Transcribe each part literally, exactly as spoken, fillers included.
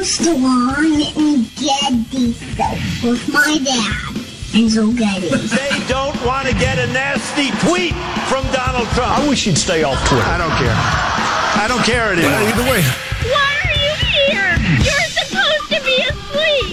comes to Lawn and Getty Show with my dad and Joe Getty. They don't want to get a nasty tweet from Donald Trump. I wish you'd stay off Twitter. I don't care. I don't care anymore. Well, either way. Why are you here? You're supposed to be asleep.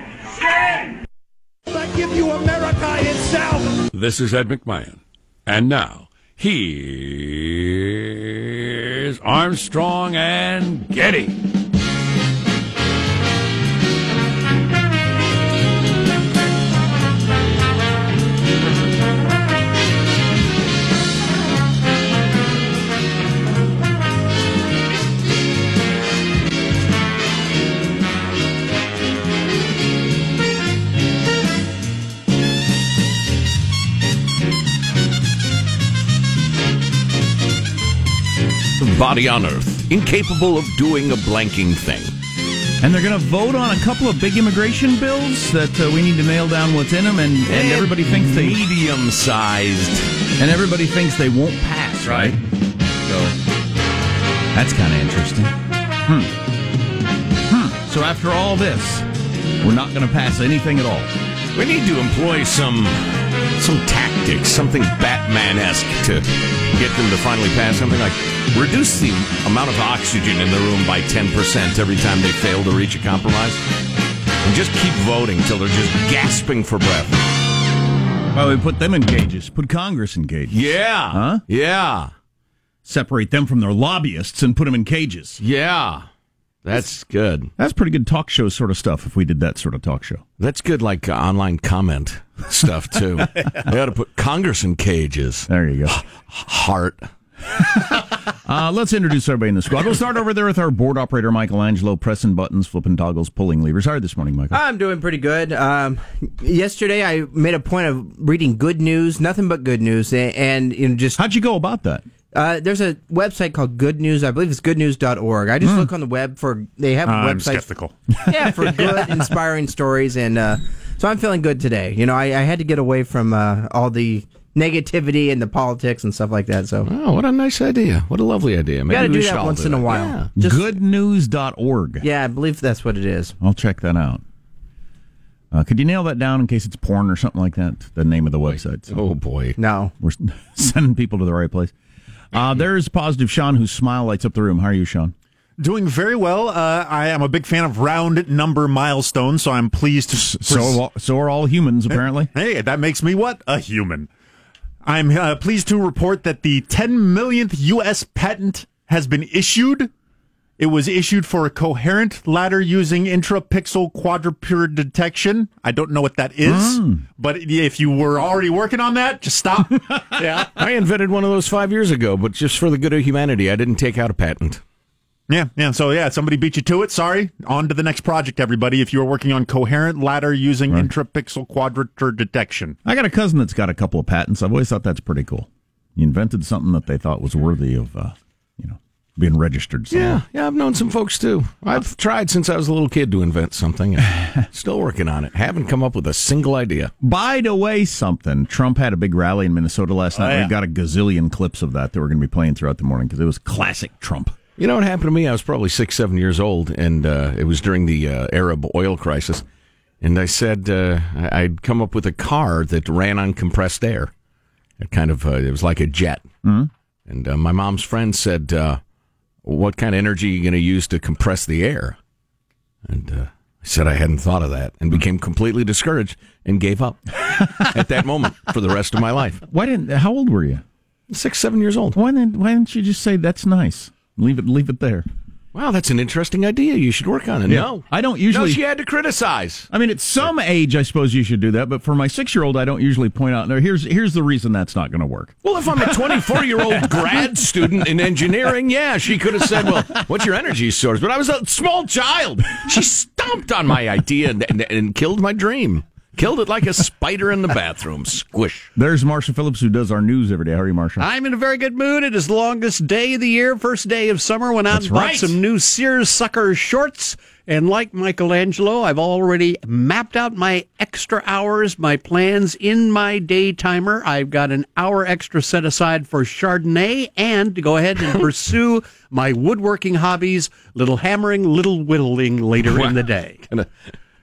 Give you America itself. This is Ed McMahon. And now, here's Armstrong and Getty. Body on earth, incapable of doing a blanking thing. And they're going to vote on a couple of big immigration bills that uh, we need to nail down what's in them, and, and, and everybody thinks they... medium-sized. And everybody thinks they won't pass, right? So, that's kind of interesting. Hmm. Hmm. So after all this, we're not going to pass anything at all. We need to employ some... some tactics, something Batman-esque to get them to finally pass something like reduce the amount of oxygen in the room by ten percent every time they fail to reach a compromise, and just keep voting till they're just gasping for breath. Well, we put them in cages, put Congress in cages. Yeah. Huh? Yeah. Separate them from their lobbyists and put them in cages. Yeah. That's, that's good. That's pretty good talk show sort of stuff if we did that sort of talk show. That's good, like uh, online comment stuff, too. We ought to put Congress in cages. There you go. Heart. uh, let's introduce everybody in the squad. We'll start over there with our board operator, Michelangelo, pressing buttons, flipping toggles, pulling levers. How are you this morning, Michael? I'm doing pretty good. Um, yesterday, I made a point of reading good news, nothing but good news, and, and you know, just... How'd you go about that? Uh, there's a website called Good News. I believe it's good news dot org. I just mm. look on the web for, they have uh, websites. I'm skeptical. Yeah, for good, inspiring stories. And uh, so I'm feeling good today. You know, I, I had to get away from uh, all the negativity and the politics and stuff like that. So, oh, what a nice idea. What a lovely idea. Maybe you got to do that once do in a while. Yeah. Just, good news dot org. Yeah, I believe that's what it is. I'll check that out. Uh, could you nail that down in case it's porn or something like that? The name of the website. So. Oh, boy. No. We're sending people to the right place. Uh, there's positive Sean, whose smile lights up the room. How are you, Sean? Doing very well. Uh, I am a big fan of round number milestones, so I'm pleased to... S- so, so are all humans, apparently. Hey, that makes me what? A human. I'm uh, pleased to report that the ten millionth U S patent has been issued. It was issued for a coherent ladder using intra-pixel quadrupure detection. I don't know what that is, mm. but if you were already working on that, just stop. Yeah, I invented one of those five years ago, but just for the good of humanity, I didn't take out a patent. Yeah, yeah. So, yeah, somebody beat you to it. Sorry. On to the next project, everybody, if you were working on coherent ladder using right. intra-pixel quadrupure detection. I got a cousin that's got a couple of patents. I've always thought that's pretty cool. He invented something that they thought was worthy of, uh, you know. Being registered. So. Yeah, yeah, I've known some folks, too. I've tried since I was a little kid to invent something. And still working on it. Haven't come up with a single idea. By the way, something. Trump had a big rally in Minnesota last night. Oh, yeah. We got a gazillion clips of that that we're going to be playing throughout the morning because it was classic Trump. You know what happened to me? I was probably six, seven years old, and uh, it was during the uh, Arab oil crisis. And I said uh, I'd come up with a car that ran on compressed air. It kind of, uh, it was like a jet. Mm-hmm. And uh, my mom's friend said... Uh, what kind of energy are you going to use to compress the air? And uh, I said I hadn't thought of that and became completely discouraged and gave up at that moment for the rest of my life. Why didn't? How old were you? Six, seven years old. Why didn't, why didn't you just say, that's nice? Leave it, leave it there. Wow, that's an interesting idea. You should work on it. Yeah. No. I don't usually... No, she had to criticize. I mean, at some age, I suppose you should do that, but for my six-year-old, I don't usually point out, no, here's here's the reason that's not going to work. Well, if I'm a twenty-four-year-old grad student in engineering, yeah, she could have said, well, what's your energy source? But I was a small child. She stomped on my idea and, and, and killed my dream. Killed it like a spider in the bathroom. Squish. There's Marshall Phillips, who does our news every day. How are you, Marshall? I'm in a very good mood. It is the longest day of the year, first day of summer. Went out and bought some new seersucker shorts. And like Michelangelo, I've already mapped out my extra hours, my plans in my day timer. I've got an hour extra set aside for Chardonnay and to go ahead and pursue my woodworking hobbies, little hammering, little whittling later in the day.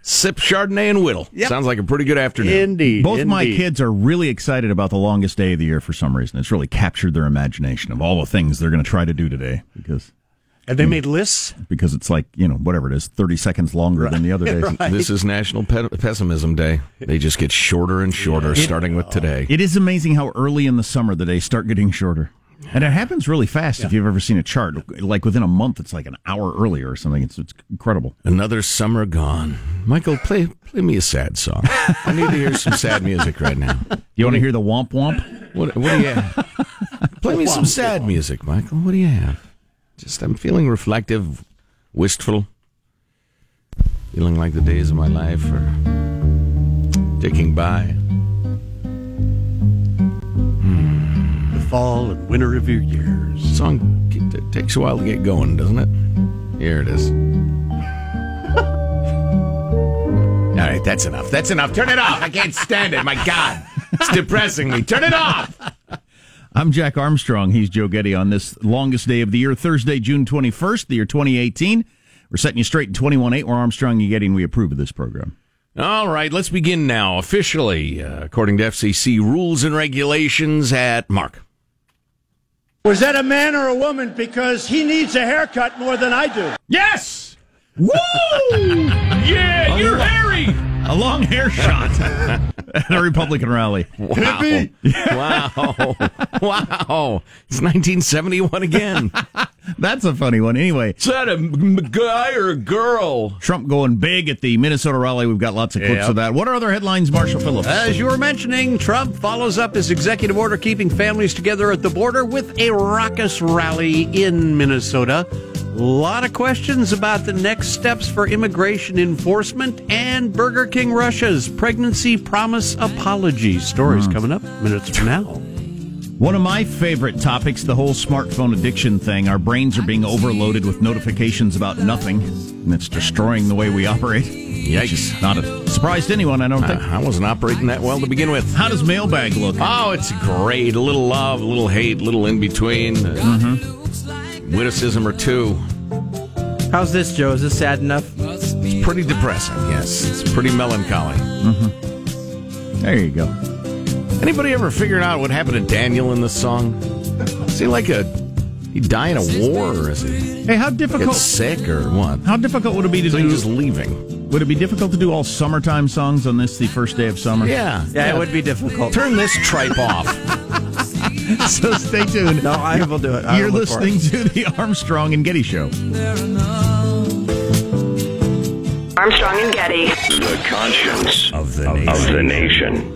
Sip Chardonnay and whittle. Yep. Sounds like a pretty good afternoon. Indeed. Both indeed. My kids are really excited about the longest day of the year for some reason. It's really captured their imagination of all the things they're going to try to do today. Because Have they made lists? Because it's like, you know, whatever it is, thirty seconds longer right. than the other days. Right. This is National Pe- Pessimism Day. They just get shorter and shorter, yeah. starting it, with today. It is amazing how early in the summer the days start getting shorter. And it happens really fast yeah. if you've ever seen a chart. Like within a month, it's like an hour earlier or something. It's, it's incredible. Another summer gone. Michael, play play me a sad song. I need to hear some sad music right now. You want to hear the womp womp? What, what do you have? Play me some sad music, Michael. What do you have? Just I'm feeling reflective, wistful, feeling like the days of my life are ticking by. Fall and winter of your years. The song it takes a while to get going, doesn't it? Here it is. All right, that's enough. That's enough. Turn it off. I can't stand it. My God. It's depressing me. Turn it off. I'm Jack Armstrong. He's Joe Getty on this longest day of the year, Thursday, June twenty-first, the year twenty eighteen. We're setting you straight in twenty-one eight. We're Armstrong and Getty, and we approve of this program. All right, let's begin now. Officially, uh, according to F C C rules and regulations at Mark. Was that a man or a woman? Because he needs a haircut more than I do. Yes! Woo! Yeah, you're long, hairy! A long hair shot at a Republican rally. Wow. Wow. Wow. It's nineteen seventy-one again. That's a funny one. Anyway. Is that a m- guy or a girl? Trump going big at the Minnesota rally. We've got lots of clips yep. of that. What are other headlines, Marshall Phillips? As you were mentioning, Trump follows up his executive order keeping families together at the border with a raucous rally in Minnesota. A lot of questions about the next steps for immigration enforcement and Burger King Russia's pregnancy promise apology. Stories mm. coming up minutes from now. One of my favorite topics, the whole smartphone addiction thing. Our brains are being overloaded with notifications about nothing, and it's destroying the way we operate. Yikes. Not a surprise to anyone, I don't uh, think. I wasn't operating that well to begin with. How does mailbag look? Oh, it's great. A little love, a little hate, a little in-between. Mm-hmm. Witticism or two. How's this, Joe? Is this sad enough? It's pretty depressing, yes. It's pretty melancholy. Mm-hmm. There you go. Anybody ever figured out what happened to Daniel in this song? Is he like a... He die in a war, or is he... Hey, how difficult... Get sick, or what? How difficult would it be to so do... just leaving. Would it be difficult to do all summertime songs on this, the first day of summer? Yeah. Yeah, yeah. It would be difficult. Turn this tripe off. So stay tuned. No, I will do it. I You're listening to the Armstrong and Getty Show. Armstrong and Getty. The conscience of the nation. Of the nation.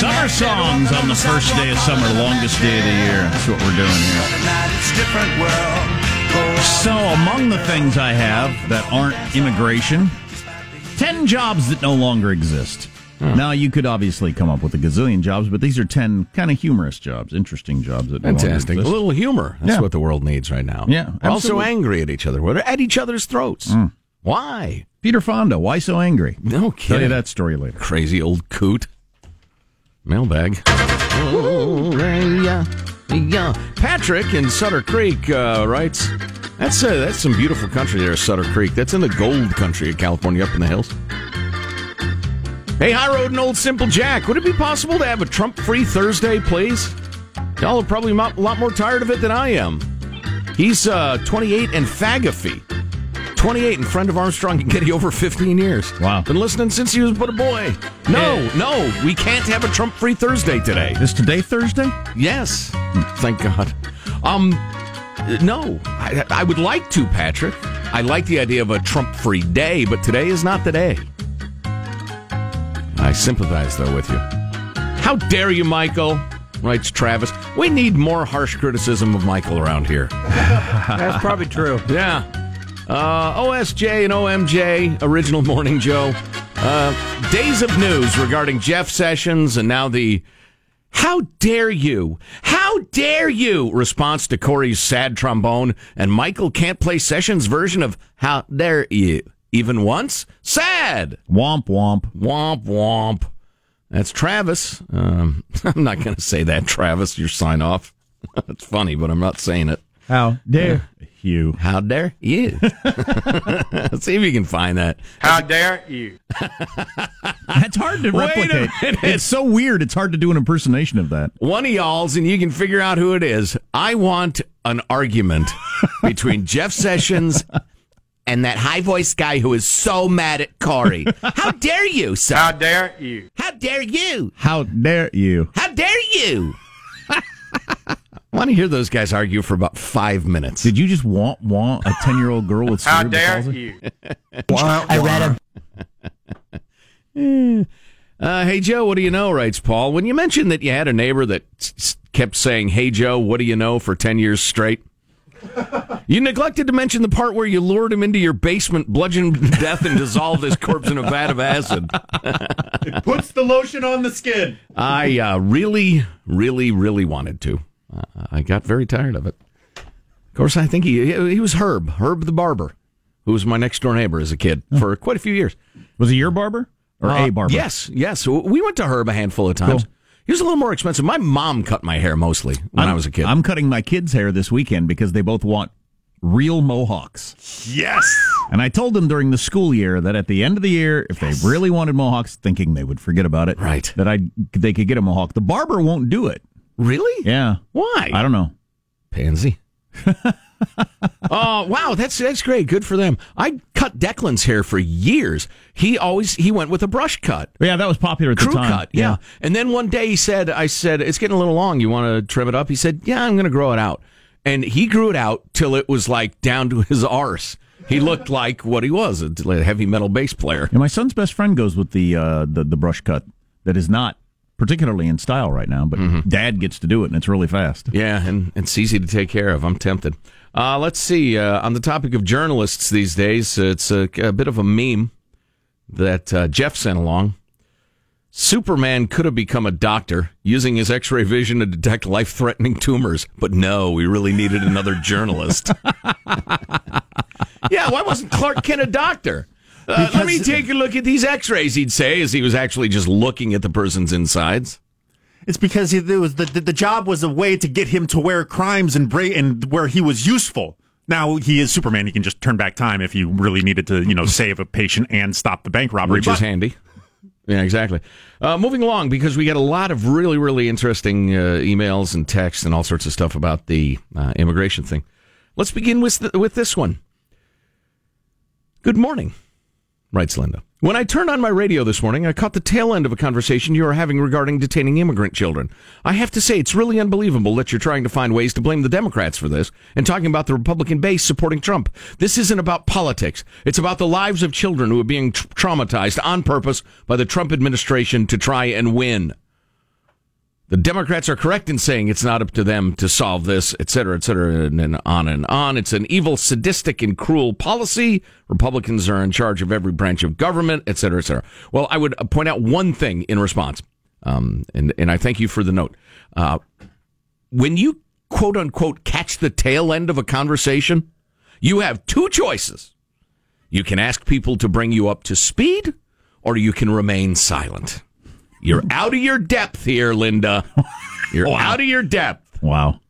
Summer songs on the first day of summer, longest day of the year. That's what we're doing here. So among the things I have that aren't immigration, ten jobs that no longer exist. Huh. Now, you could obviously come up with a gazillion jobs, but these are ten kind of humorous jobs, interesting jobs. That Fantastic. No a little humor. That's yeah. what the world needs right now. Yeah, we're all so angry at each other. We're at each other's throats. Mm. Why? Peter Fonda, why so angry? No kidding. Tell you that story later. Crazy old coot. Mailbag. Oh, yeah, yeah. Patrick in Sutter Creek uh, writes, that's, uh, that's some beautiful country there, Sutter Creek. That's in the gold country of California, up in the hills. Hey, High Road and Old Simple Jack, would it be possible to have a Trump-free Thursday, please? Y'all are probably a lot more tired of it than I am. He's uh, twenty-eight and fagafy. twenty-eight and friend of Armstrong and Getty over fifteen years. Wow. Been listening since he was but a boy. No, yeah. no, we can't have a Trump-free Thursday today. Is today Thursday? Yes. Thank God. Um, no, I, I would like to, Patrick. I like the idea of a Trump-free day, but today is not the day. I sympathize, though, with you. How dare you, Michael, writes Travis. We need more harsh criticism of Michael around here. That's probably true. Yeah. Uh, O S J and O M J, Original Morning Joe. Uh, days of news regarding Jeff Sessions and now the how dare you, how dare you response to Corey's sad trombone. And Michael can't play Sessions' version of how dare you even once. Sad. Womp, womp. Womp, womp. That's Travis. Um, I'm not going to say that, Travis, your sign off. It's funny, but I'm not saying it. How dare uh, you? How dare you? Let's see if you can find that. How dare you? That's hard to replicate. It's so weird. It's hard to do an impersonation of that. One of y'all's, and you can figure out who it is. I want an argument between Jeff Sessions and that high-voiced guy who is so mad at Corey. How dare you, sir? How dare you? How dare you? How dare you? How dare you? I want to hear those guys argue for about five minutes. Did you just want want a ten-year-old girl with cerebral palsy? How dare you? Wah, wah. I read him. uh, hey, Joe, what do you know, writes Paul. When you mentioned that you had a neighbor that s- kept saying, hey, Joe, what do you know, for ten years straight, you neglected to mention the part where you lured him into your basement, bludgeoned him to death, and dissolved his corpse in a vat of acid. It puts the lotion on the skin. I uh, really, really, really wanted to. Uh, I got very tired of it. Of course, I think he he was Herb, Herb the barber, who was my next-door neighbor as a kid for quite a few years. Was he your barber? Or uh, a barber? Yes, yes. We went to Herb a handful of times. Cool. He was a little more expensive. My mom cut my hair mostly when I'm, I was a kid. I'm cutting my kids' hair this weekend because they both want real mohawks. Yes! And I told them during the school year that at the end of the year, if yes. they really wanted mohawks, thinking they would forget about it, right. that I they could get a mohawk. The barber won't do it. Really? Yeah. Why? I don't know. Pansy. Oh, uh, wow, that's that's great. Good for them. I cut Declan's hair for years. He always he went with a brush cut. Yeah, that was popular at Crew the time. Crew cut, yeah. yeah. And then one day he said, I said, it's getting a little long. You want to trim it up? He said, yeah, I'm going to grow it out. And he grew it out till it was like down to his arse. He looked like what he was, a heavy metal bass player. And my son's best friend goes with the uh, the, the brush cut that is not particularly in style right now, but mm-hmm. Dad gets to do it, and it's really fast. Yeah, and it's easy to take care of. I'm tempted. Uh, let's see. Uh, on the topic of journalists these days, it's a, a bit of a meme that uh, Jeff sent along. Superman could have become a doctor using his X-ray vision to detect life-threatening tumors, but no, we really needed another journalist. Yeah, why wasn't Clark Kent a doctor? Uh, let me take a look at these x-rays, he'd say, as he was actually just looking at the person's insides. It's because it was the, the, the job was a way to get him to where crimes and, bra- and where he was useful. Now, he is Superman. He can just turn back time if he really needed to, you know, save a patient and stop the bank robbery. Which but- is handy. Yeah, exactly. Uh, moving along, because we got a lot of really, really interesting uh, emails and texts and all sorts of stuff about the uh, immigration thing. Let's begin with th- with this one. Good morning, writes Linda. When I turned on my radio this morning, I caught the tail end of a conversation you were having regarding detaining immigrant children. I have to say, it's really unbelievable that you're trying to find ways to blame the Democrats for this and talking about the Republican base supporting Trump. This isn't about politics. It's about the lives of children who are being tra- traumatized on purpose by the Trump administration to try and win. The Democrats are correct in saying it's not up to them to solve this, et cetera, et cetera, and, and on and on. It's an evil, sadistic, and cruel policy. Republicans are in charge of every branch of government, et cetera, et cetera. Well, I would point out one thing in response, um, and, and I thank you for the note. Uh, when you, quote, unquote, catch the tail end of a conversation, you have two choices. You can ask people to bring you up to speed, or you can remain silent. You're out of your depth here, Linda. You're wow. out of your depth. Wow.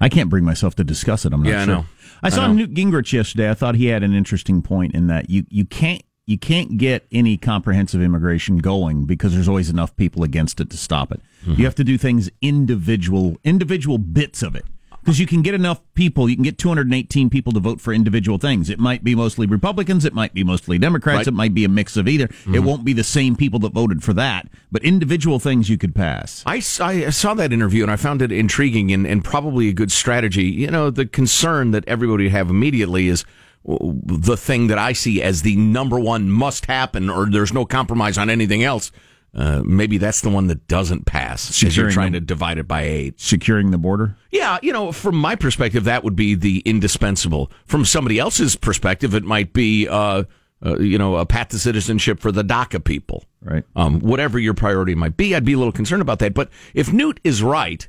I can't bring myself to discuss it. I'm not yeah, sure. I know. I saw I know. Newt Gingrich yesterday. I thought he had an interesting point in that you, you can't you can't get any comprehensive immigration going because there's always enough people against it to stop it. Mm-hmm. You have to do things individual, individual bits of it. Because you can get enough people, you can get two hundred eighteen people to vote for individual things. It might be mostly Republicans, it might be mostly Democrats, right. It might be a mix of either. Mm-hmm. It won't be the same people that voted for that, but individual things you could pass. I, I saw that interview and I found it intriguing and, and probably a good strategy. You know, the concern that everybody would have immediately is the thing that I see as the number one must happen, or there's no compromise on anything else. Uh, maybe that's the one that doesn't pass. Securing you're trying the, to divide it by eight. Securing the border? Yeah, you know, from my perspective, that would be the indispensable. From somebody else's perspective, it might be, uh, uh, you know, a path to citizenship for the DACA people. Right. Um, whatever your priority might be, I'd be a little concerned about that. But if Newt is right,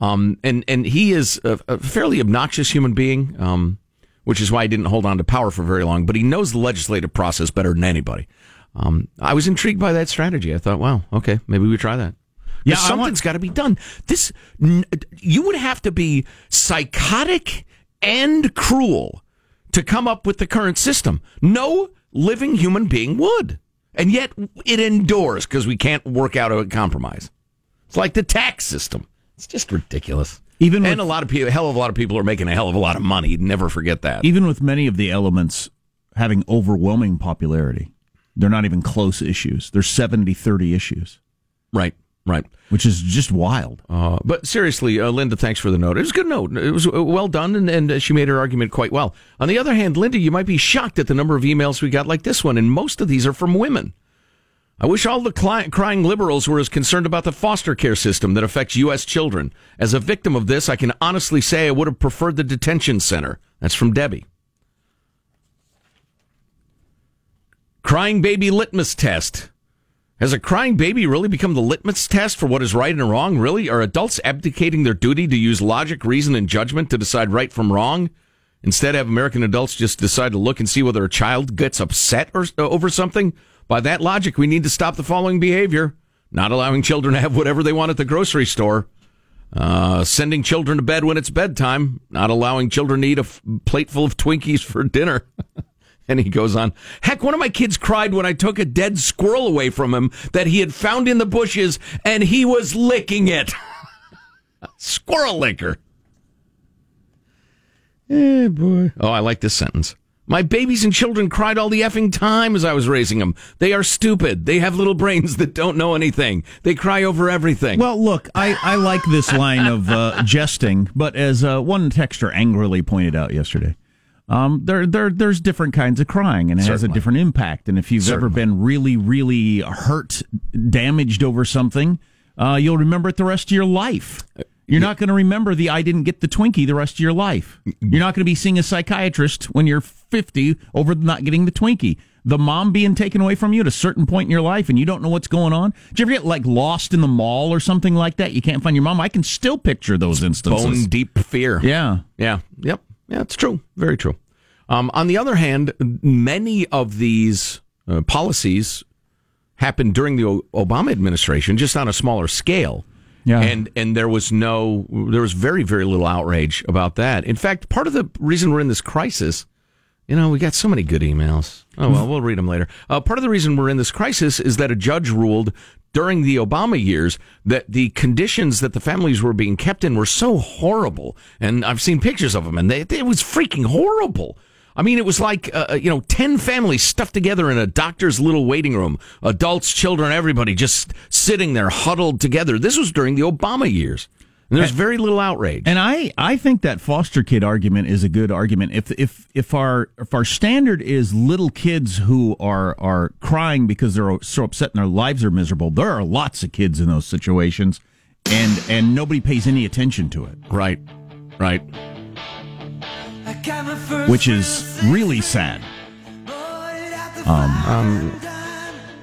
um, and, and he is a, a fairly obnoxious human being, um, which is why he didn't hold on to power for very long, but he knows the legislative process better than anybody. Um, I was intrigued by that strategy. I thought, wow, okay, maybe we try that. Yeah, something's got to be done. This, n- you would have to be psychotic and cruel to come up with the current system. No living human being would. And yet it endures because we can't work out a compromise. It's like the tax system. It's just ridiculous. Even with, and a lot of people, a hell of a lot of people are making a hell of a lot of money. You'd never forget that. Even with many of the elements having overwhelming popularity. They're not even close issues. They're seventy thirty issues. Right, right. Which is just wild. Uh, but seriously, uh, Linda, thanks for the note. It was a good note. It was well done, and, and she made her argument quite well. On the other hand, Linda, you might be shocked at the number of emails we got like this one, and most of these are from women. I wish all the cli- crying liberals were as concerned about the foster care system that affects U S children. As a victim of this, I can honestly say I would have preferred the detention center. That's from Debbie. Crying baby litmus test. Has a crying baby really become the litmus test for what is right and wrong? Really? Are adults abdicating their duty to use logic, reason, and judgment to decide right from wrong? Instead, have American adults just decide to look and see whether a child gets upset or, uh, over something? By that logic, we need to stop the following behavior. Not allowing children to have whatever they want at the grocery store. Uh, sending children to bed when it's bedtime. Not allowing children to eat a f- plate full of Twinkies for dinner. And he goes on, heck, one of my kids cried when I took a dead squirrel away from him that he had found in the bushes, and he was licking it. Squirrel licker. Eh, boy. Oh, I like this sentence. My babies and children cried all the effing time as I was raising them. They are stupid. They have little brains that don't know anything. They cry over everything. Well, look, I, I like this line of uh, jesting, but as uh, one texter angrily pointed out yesterday, Um, there, there, there's different kinds of crying, and it Certainly. has a different impact. And if you've Certainly. ever been really, really hurt, damaged over something, uh, you'll remember it the rest of your life. You're yeah. not going to remember the I didn't get the Twinkie the rest of your life. You're not going to be seeing a psychiatrist when you're fifty over not getting the Twinkie. The mom being taken away from you at a certain point in your life, and you don't know what's going on. Did you ever get like lost in the mall or something like that? You can't find your mom. I can still picture those instances. Bone deep fear. Yeah. Yeah. Yep. Yeah, it's true. Very true. Um, on the other hand, many of these uh, policies happened during the o- Obama administration, just on a smaller scale. Yeah. And and there was no, there was very, very little outrage about that. In fact, part of the reason we're in this crisis, you know, we got so many good emails. Oh, well, we'll read them later. Uh, part of the reason we're in this crisis is that a judge ruled during the Obama years that the conditions that the families were being kept in were so horrible. And I've seen pictures of them, and they, they, it was freaking horrible. I mean, it was like, uh, you know, ten families stuffed together in a doctor's little waiting room. Adults, children, everybody just sitting there huddled together. This was during the Obama years. And there's very little outrage. And I, I think that foster kid argument is a good argument. If if if our if our standard is little kids who are, are crying because they're so upset and their lives are miserable, there are lots of kids in those situations, and and nobody pays any attention to it. Right, right. Which is really sad. Um. um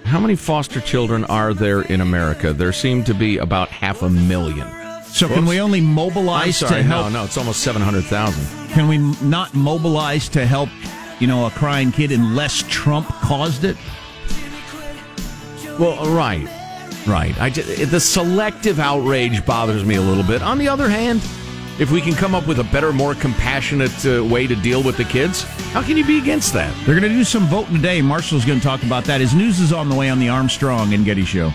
how many foster children are there in America? There seem to be about half a million. So Whoops. can we only mobilize sorry, to help? No, no, it's almost seven hundred thousand. Can we not mobilize to help, you know, a crying kid unless Trump caused it? Well, right, right. I just, the selective outrage bothers me a little bit. On the other hand, If we can come up with a better, more compassionate uh, way to deal with the kids, how can you be against that? They're going to do some voting today. Marshall's going to talk about that. His news is on the way on the Armstrong and Getty Show.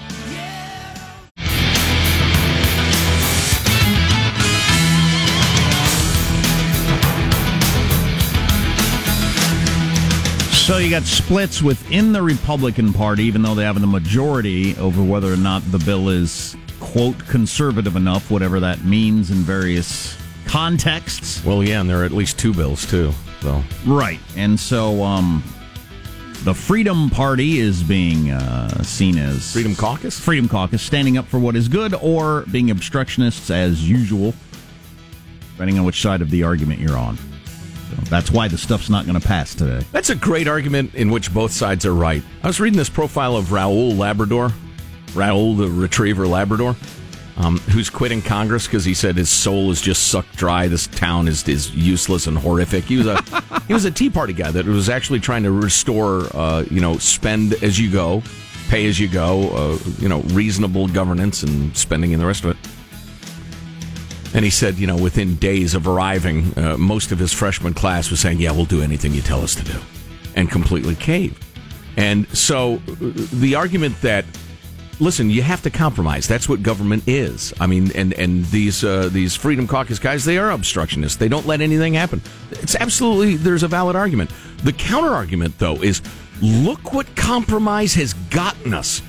So you got splits within the Republican Party, even though they have the majority, over whether or not the bill is, quote, conservative enough, whatever that means in various contexts. Well, yeah, and there are at least two bills, too. So. Right. And so um, the Freedom Party is being uh, seen as... Freedom Caucus? Freedom Caucus, standing up for what is good or being obstructionists as usual, depending on which side of the argument you're on. That's why the stuff's not going to pass today. That's a great argument in which both sides are right. I was reading this profile of Raul Labrador, Raul the Retriever Labrador, um, who's quitting Congress because he said his soul is just sucked dry. This town is, is useless and horrific. He was a he was a Tea Party guy that was actually trying to restore, uh, you know, spend as you go, pay as you go, uh, you know, reasonable governance and spending and the rest of it. And he said, you know, within days of arriving, uh, most of his freshman class was saying, yeah, we'll do anything you tell us to do, and completely caved. And so the argument that, listen, you have to compromise. That's what government is. I mean, and, and these uh, these Freedom Caucus guys, they are obstructionists. They don't let anything happen. It's absolutely, there's a valid argument. The counter argument, though, is look what compromise has gotten us.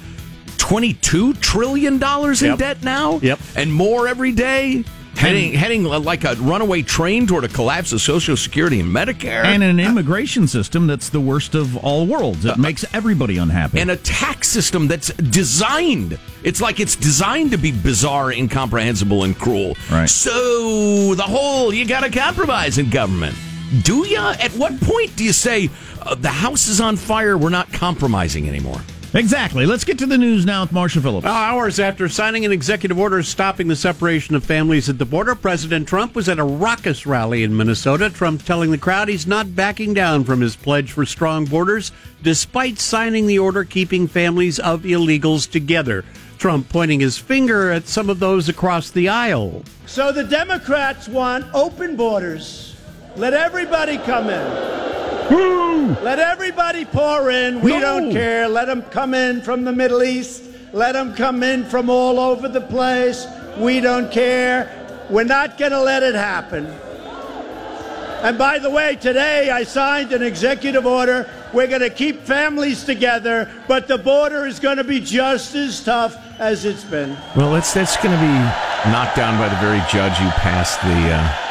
twenty-two trillion dollars in yep. debt now? Yep. And more every day? Heading heading like a runaway train toward a collapse of Social Security and Medicare. And an immigration system that's the worst of all worlds. It uh, makes everybody unhappy. And a tax system that's designed. It's like it's designed to be bizarre, incomprehensible, and cruel. Right. So the whole, you got to compromise in government. Do you? At what point do you say, uh, the house is on fire, we're not compromising anymore? Exactly. Let's get to the news now with Marshall Phillips. Uh, hours after signing an executive order stopping the separation of families at the border, President Trump was at a raucous rally in Minnesota. Trump telling the crowd he's not backing down from his pledge for strong borders, despite signing the order keeping families of illegals together. Trump pointing his finger at some of those across the aisle. So the Democrats want open borders. Let everybody come in. Let everybody pour in. We no. don't care. Let them come in from the Middle East. Let them come in from all over the place. We don't care. We're not going to let it happen. And by the way, today I signed an executive order. We're going to keep families together, but the border is going to be just as tough as it's been. Well, that's, that's going to be knocked down by the very judge who passed the... Uh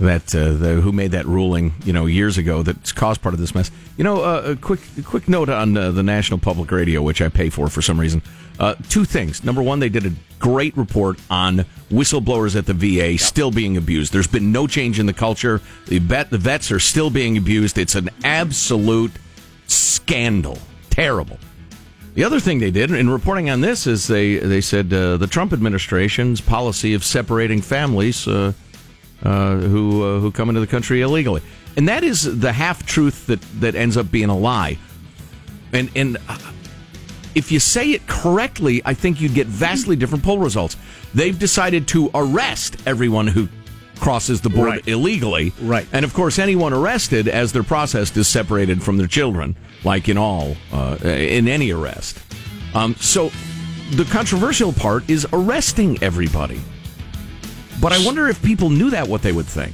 That uh, the, who made that ruling, you know, years ago that's caused part of this mess. You know, uh, a quick quick note on uh, the National Public Radio, which I pay for for some reason. Uh, two things. Number one, they did a great report on whistleblowers at the V A still being abused. There's been no change in the culture. The, vet, the vets are still being abused. It's an absolute scandal. Terrible. The other thing they did in reporting on this is they, they said uh, the Trump administration's policy of separating families... Uh, Uh, who uh, who come into the country illegally, and that is the half truth that, that ends up being a lie. And and uh, if you say it correctly, I think you'd get vastly different poll results. They've decided to arrest everyone who crosses the border right. illegally, right? And of course, anyone arrested as they're processed is separated from their children, like in all uh, in any arrest. Um, so the controversial part is arresting everybody. But I wonder if people knew that, what they would think.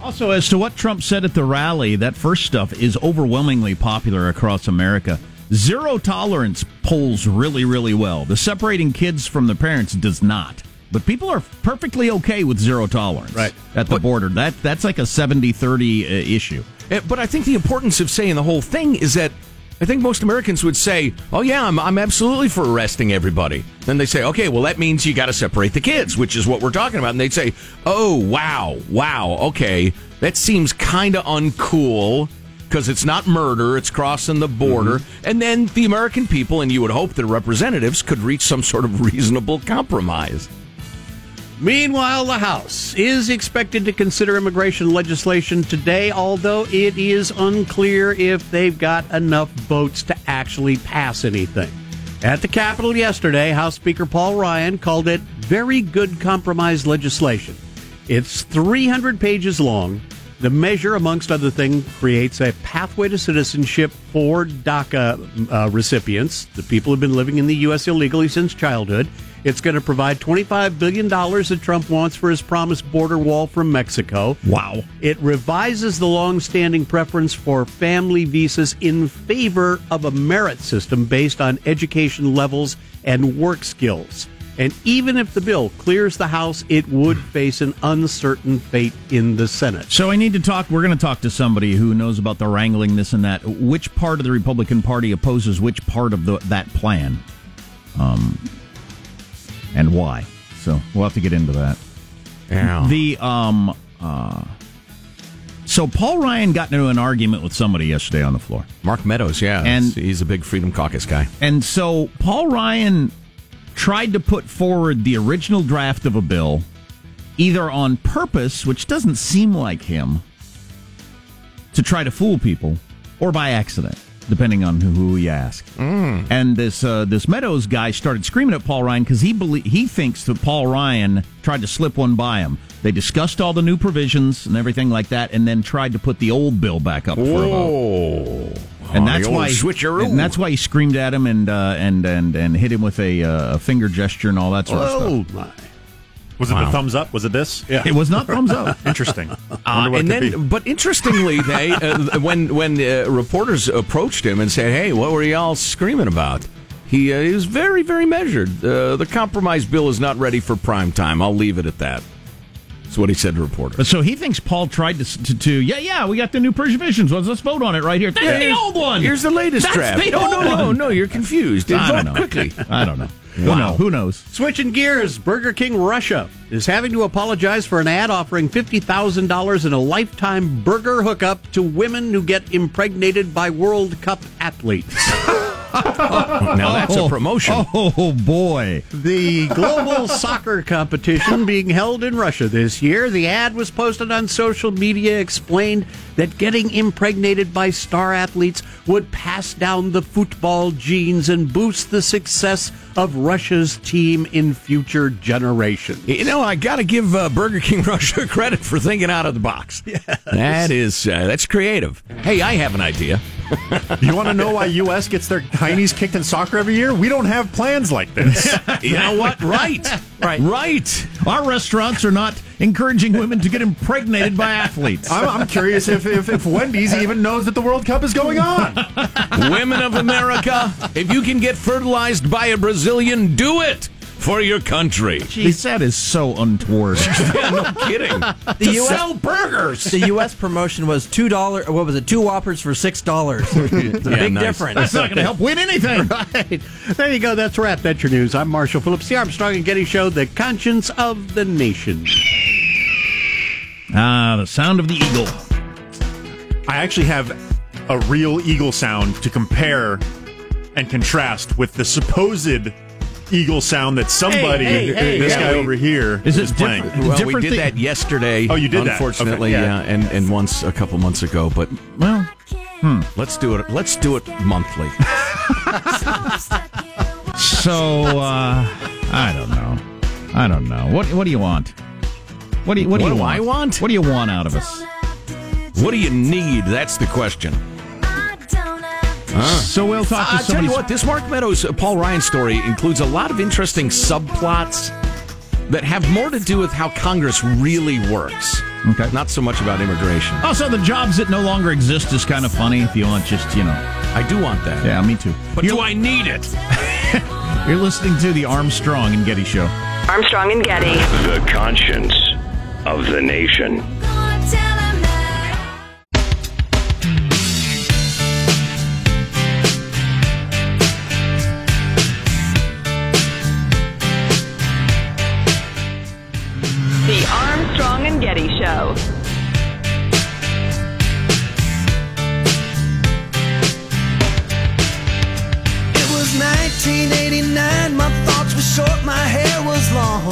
Also, as to what Trump said at the rally, that first stuff is overwhelmingly popular across America. Zero tolerance polls really, really well. The separating kids from their parents does not. But people are perfectly okay with zero tolerance right. at the but, border. That That's like a seventy-thirty uh, issue. But I think the importance of saying the whole thing is that I think most Americans would say, oh, yeah, I'm, I'm absolutely for arresting everybody. Then they say, okay, well, that means you got to separate the kids, which is what we're talking about. And they'd say, oh, wow, wow, okay, that seems kind of uncool because it's not murder, it's crossing the border. Mm-hmm. And then the American people, and you would hope their representatives, could reach some sort of reasonable compromise. Meanwhile, the House is expected to consider immigration legislation today, although it is unclear if they've got enough votes to actually pass anything. At the Capitol yesterday, House Speaker Paul Ryan called it very good compromise legislation. It's three hundred pages long. The measure, amongst other things, creates a pathway to citizenship for DACA uh, recipients, the people who have been living in the U S illegally since childhood. It's going to provide twenty-five billion dollars that Trump wants for his promised border wall from Mexico. Wow. It revises the longstanding preference for family visas in favor of a merit system based on education levels and work skills. And even if the bill clears the House, it would face an uncertain fate in the Senate. So I need to talk. We're going to talk to somebody who knows about the wrangling, this and that. Which part of the Republican Party opposes which part of the, that plan? Um, and why? So we'll have to get into that. Yeah. The um, uh, So Paul Ryan got into an argument with somebody yesterday on the floor. Mark Meadows, yeah. And, he's a big Freedom Caucus guy. And so Paul Ryan tried to put forward the original draft of a bill, either on purpose, which doesn't seem like him, to try to fool people, or by accident, depending on who he asked. Mm. And this uh, this Meadows guy started screaming at Paul Ryan because he belie- he thinks that Paul Ryan tried to slip one by him. They discussed all the new provisions and everything like that, and then tried to put the old bill back up for Whoa. a vote. And that's oh, why, switcheroo. and that's why he screamed at him and uh, and and and hit him with a uh, finger gesture and all that sort oh, of stuff. My. Was it wow. the thumbs up? Was it this? Yeah. It was not thumbs up. Interesting. Uh, and then, be. but interestingly, they uh, when when uh, reporters approached him and said, "Hey, what were y'all screaming about?" He, uh, he was very very measured. Uh, the compromise bill is not ready for prime time. I'll leave it at that. That's what he said to reporters. So he thinks Paul tried to, to, to yeah, yeah, we got the new provisions. Let's, let's vote on it right here. That's yeah. the old one. Here's the latest That's draft. The no, old no, one. no, no, you're confused. I don't know. Quickly. I don't know. Wow. Who knows? Switching gears, Burger King Russia is having to apologize for an ad offering fifty thousand dollars in a lifetime burger hookup to women who get impregnated by World Cup athletes. Now that's a promotion. Oh, oh, boy. The global soccer competition being held in Russia this year. The ad was posted on social media, explained that getting impregnated by star athletes would pass down the football genes and boost the success of Russia's team in future generations. You know, I got to give uh, Burger King Russia credit for thinking out of the box. Yes. That is, uh, that's creative. Hey, I have an idea. You want to know why U S gets their heinies kicked in soccer every year? We don't have plans like this. You know what? Right. Right. Right. Our restaurants are not encouraging women to get impregnated by athletes. I'm, I'm curious if, if, if Wendy's even knows that the World Cup is going on. Women of America, if you can get fertilized by a Brazilian, do it. For your country. Jeez, that is so untoward. Yeah, no kidding. To sell burgers. The U S promotion was two dollars, what was it, two Whoppers for six dollars. It's a yeah, big nice. difference. That's not going to help win anything. Right. There you go. That's a wrap. That's your news. I'm Marshall Phillips, the Armstrong and Getty Show, the conscience of the nation. Ah, the sound of the eagle. I actually have a real eagle sound to compare and contrast with the supposed eagle sound that somebody, hey, hey, hey, this yeah, guy we, over here, is, is playing. Well, Different we did thing. that yesterday. Oh, you did unfortunately, that? Unfortunately, okay, yeah. yeah, and, and once a couple months ago. But well, hmm. let's do it. Let's do it monthly. So uh, I don't know. I don't know. What What do you want? What do you, What, what do, you do want? I want? What do you want out of us? What do you need? That's the question. Huh. So we'll talk to uh, somebody. I'll tell you what, this Mark Meadows, uh, Paul Ryan story includes a lot of interesting subplots that have more to do with how Congress really works. Okay. Not so much about immigration. Also, the jobs that no longer exist is kind of funny if you want just, you know. I do want that. Yeah, me too. But You're, do I need it? You're listening to the Armstrong and Getty Show. Armstrong and Getty. The conscience of the nation. Show. It was nineteen eighty-nine, my thoughts were short, my hair was long.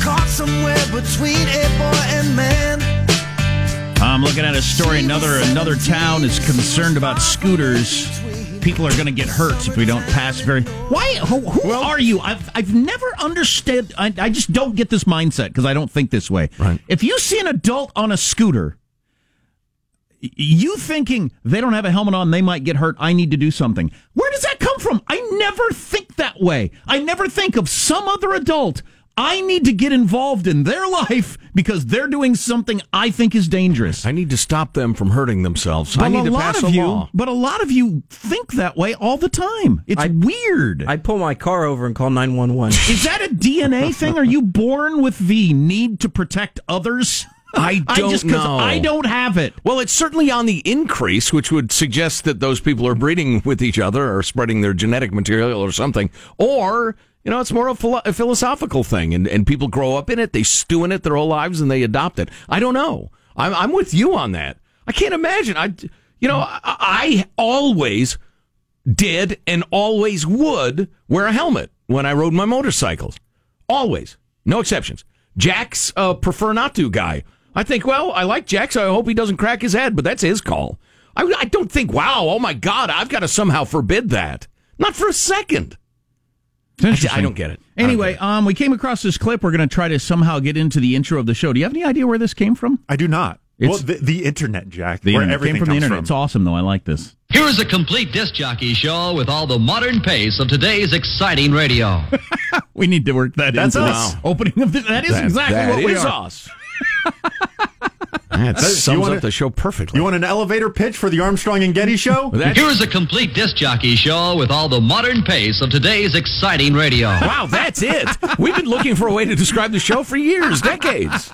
Caught somewhere between a boy and man. I'm looking at a story, another another town is concerned about scooters people are going to get hurt if we don't pass very... Why? Who, who well, are you? I've I've never understood... I, I just don't get this mindset because I don't think this way. Right. If you see an adult on a scooter, you thinking they don't have a helmet on, they might get hurt, I need to do something. Where does that come from? I never think that way. I never think of some other adult. I need to get involved in their life because they're doing something I think is dangerous. I need to stop them from hurting themselves. But I need to pass a law. But a lot of you think that way all the time. It's I, weird. I pull my car over and call nine one one. Is that a D N A thing? Are you born with the need to protect others? I don't I just, know. I don't have it. Well, it's certainly on the increase, which would suggest that those people are breeding with each other or spreading their genetic material or something. Or... You know, it's more of a philosophical thing, and, and people grow up in it, they stew in it their whole lives, and they adopt it. I don't know. I'm, I'm with you on that. I can't imagine. I, you know, I, I always did and always would wear a helmet when I rode my motorcycles. Always. No exceptions. Jack's a prefer not to guy. I think, well, I like Jack, so I hope he doesn't crack his head, but that's his call. I, I don't think, wow, oh my God, I've got to somehow forbid that. Not for a second. I don't get it. Anyway, get it. Um, we came across this clip. We're going to try to somehow get into the intro of the show. Do you have any idea where this came from? I do not. It's well, the, the internet, Jack. The where internet. Everything came from comes the internet. From. It's awesome, though. I like this. Here is a complete disc jockey show with all the modern pace of today's exciting radio. We need to work that That's into us. This opening of the, that is that, exactly that what is we are. Us. That sums up the show perfectly. You want an elevator pitch for the Armstrong and Getty Show? Here is a complete disc jockey show with all the modern pace of today's exciting radio. Wow, that's it. We've been looking for a way to describe the show for years, decades.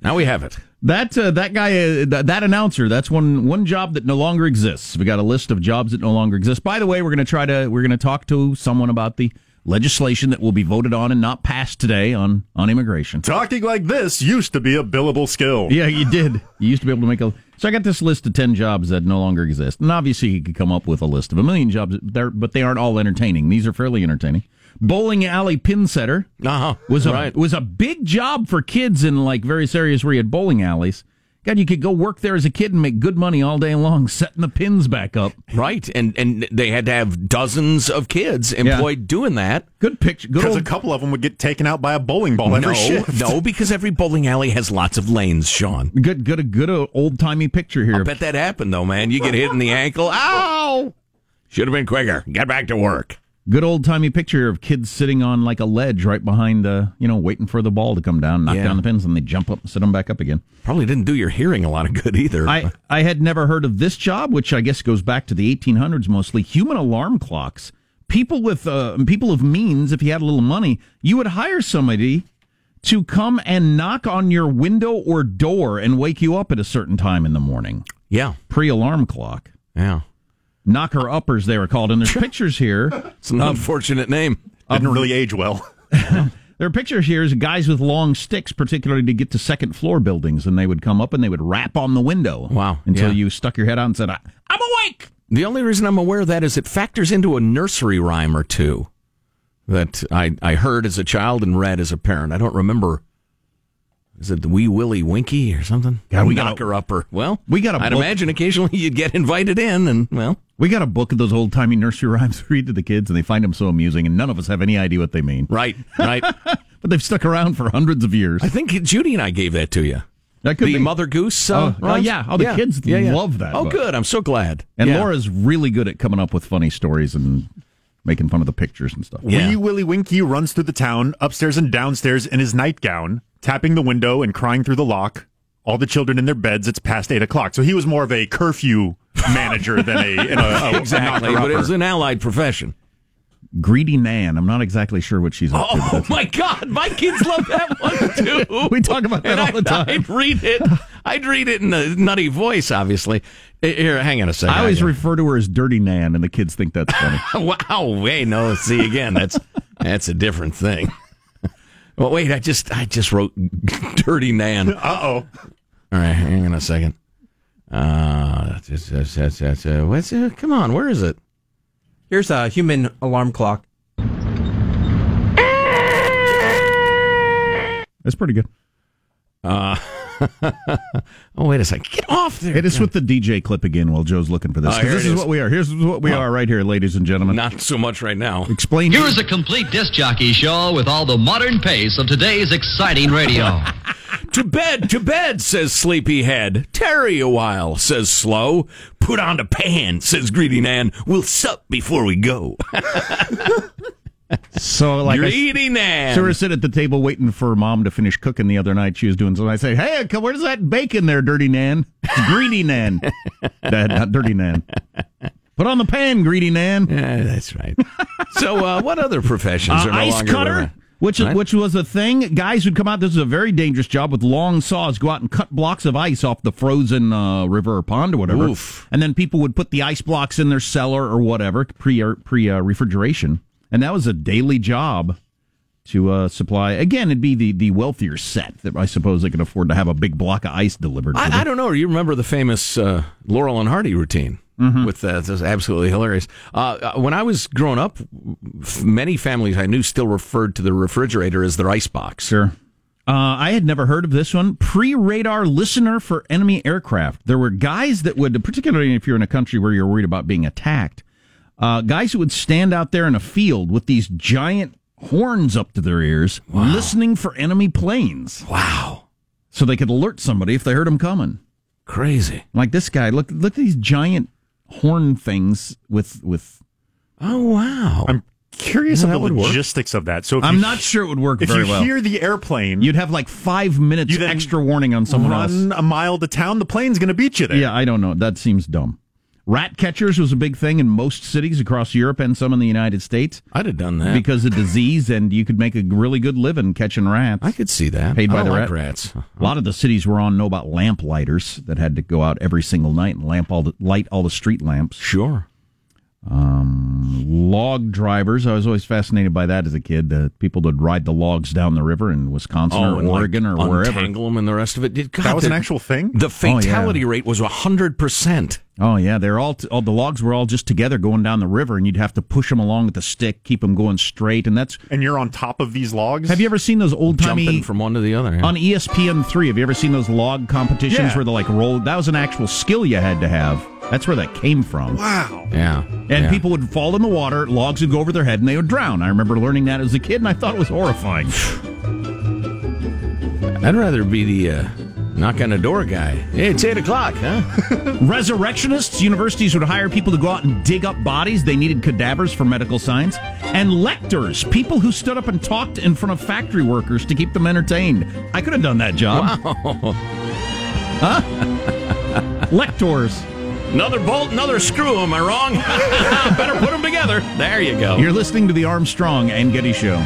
Now we have it. That uh, that guy, uh, th- that announcer, that's one one job that no longer exists. We got a list of jobs that no longer exist. By the way, we're going to try to we're going to talk to someone about the legislation that will be voted on and not passed today on, on immigration. Talking like this used to be a billable skill. Yeah, you did. You used to be able to make a... So I got this list of ten jobs that no longer exist. And obviously you could come up with a list of a million jobs, but they aren't all entertaining. These are fairly entertaining. Bowling alley pin setter uh-huh. was, a, right. was a big job for kids in like various areas where you had bowling alleys. God, you could go work there as a kid and make good money all day long, setting the pins back up. Right, and and they had to have dozens of kids employed yeah. doing that. Good picture. Because a couple of them would get taken out by a bowling ball every no, shift. No, because every bowling alley has lots of lanes, Sean. Good, good, good old-timey picture here. I bet that happened, though, man. You get hit in the ankle. Ow! Should have been quicker. Get back to work. Good old-timey picture of kids sitting on, like, a ledge right behind, uh, you know, waiting for the ball to come down, knock yeah. down the pins, and they jump up and sit them back up again. Probably didn't do your hearing a lot of good either. I, I had never heard of this job, which I guess goes back to the eighteen hundreds mostly, human alarm clocks. People with uh, people of means, if you had a little money, you would hire somebody to come and knock on your window or door and wake you up at a certain time in the morning. Yeah. Pre-alarm clock. Yeah. Knocker uppers, they were called, and there's pictures here. It's an unfortunate name. Didn't really age well. There are pictures here of guys with long sticks, particularly to get to second floor buildings, and they would come up and they would rap on the window. Wow! Until yeah. you stuck your head out and said, "I'm awake." The only reason I'm aware of that is it factors into a nursery rhyme or two that I I heard as a child and read as a parent. I don't remember. Is it the Wee Willie Winky or something? God, we knocker gotta, upper. Well, we got. I'd book. Imagine occasionally you'd get invited in, and well, we got a book of those old timey nursery rhymes we read to the kids, and they find them so amusing, and none of us have any idea what they mean. Right, right. But they've stuck around for hundreds of years. I think Judy and I gave that to you. That could the be. Mother Goose. Uh, oh, oh yeah. Oh, the yeah. kids yeah, yeah. love that. Oh, book. Good. I'm so glad. And yeah. Laura's really good at coming up with funny stories and making fun of the pictures and stuff. Yeah. Wee Willie Winky runs through the town, upstairs and downstairs, in his nightgown, tapping the window and crying through the lock. All the children in their beds. It's past eight o'clock. So he was more of a curfew manager than a, an, a, a exactly. But it was an allied profession. Greedy Nan. I'm not exactly sure what she's up oh, to. Oh my God, my kids love that one too. We talk about that and all the time. I'd read it. I'd read it in a nutty voice, obviously. Here, hang on a second. I always I refer to her as Dirty Nan, and the kids think that's funny. Wow. Hey, no. See again. That's that's a different thing. Well, wait, I just I just wrote Dirty Nan. Uh-oh. All right, hang on a second. Uh, that's, that's, that's, that's, uh, what's, uh, come on, where is it? Here's a human alarm clock. That's pretty good. Uh, Oh, wait a second. Get off there. Hit us with the D J clip again while Joe's looking for this. Uh, this is, is what we are. Here's what we well, are right here, ladies and gentlemen. Not so much right now. Explain. Here's a complete disc jockey show with all the modern pace of today's exciting radio. To bed, to bed, says Sleepyhead. Tarry a while, says Slow. Put on the pan, says Greedy Nan. We'll sup before we go. So like Greedy Nan. Sarah sat at the table waiting for Mom to finish cooking the other night. She was doing something. I say, hey, where's that bacon there, Dirty Nan? Greedy Nan. Dad, not Dirty Nan. Put on the pan, Greedy Nan. Yeah, that's right. So uh, what other professions uh, are no ice longer cutter? Around? Which right. which was a thing. Guys would come out. This is a very dangerous job with long saws. Go out and cut blocks of ice off the frozen uh, river or pond or whatever. Oof. And then people would put the ice blocks in their cellar or whatever, pre pre uh, refrigeration. And that was a daily job to uh, supply. Again, it'd be the, the wealthier set that I suppose they could afford to have a big block of ice delivered. I, to them. I don't know. You remember the famous uh, Laurel and Hardy routine? Mm-hmm. With uh, that's absolutely hilarious. Uh, when I was growing up, f- many families I knew still referred to the refrigerator as their icebox. Sure. Uh, I had never heard of this one. Pre-radar listener for enemy aircraft. There were guys that would, particularly if you're in a country where you're worried about being attacked, uh, guys who would stand out there in a field with these giant horns up to their ears, wow, listening for enemy planes. Wow. So they could alert somebody if they heard them coming. Crazy. Like this guy. Look, look at these giant horn things with with oh wow I'm curious about the logistics work. Of that so if I'm you, not sure it would work if very you well. Hear the airplane, you'd have like five minutes extra warning on someone run else run a mile to town, the plane's gonna beat you there. Yeah, I don't know, that seems dumb. Rat catchers was a big thing in most cities across Europe and some in the United States. I'd have done that because of disease, and you could make a really good living catching rats. I could see that. Paid by I the like rat. Rats. A lot of the cities were on know about lamp lighters that had to go out every single night and lamp all the light all the street lamps. Sure. Um, log drivers. I was always fascinated by that as a kid. Uh, people that ride the logs down the river in Wisconsin oh, or Oregon like, or wherever. Untangle them and the rest of it. God, that was the, an actual thing? The fatality oh, yeah. rate was one hundred percent. Oh, yeah. They're all, t- all the logs were all just together going down the river, and you'd have to push them along with a stick, keep them going straight. And that's and you're on top of these logs? Have you ever seen those old-timey... Jumping from one to the other. Yeah. On E S P N three, have you ever seen those log competitions yeah. where they like roll? That was an actual skill you had to have. That's where that came from. Wow. Yeah. And yeah. people would fall in the water, logs would go over their head, and they would drown. I remember learning that as a kid, and I thought it was horrifying. I'd rather be the uh, knock on the door guy. Hey, it's eight o'clock, huh? Resurrectionists. Universities would hire people to go out and dig up bodies. They needed cadavers for medical science. And lectors. People who stood up and talked in front of factory workers to keep them entertained. I could have done that job. Wow. Huh? Lectors. Another bolt, another screw, am I wrong? Better put them together. There you go. You're listening to the Armstrong and Getty Show.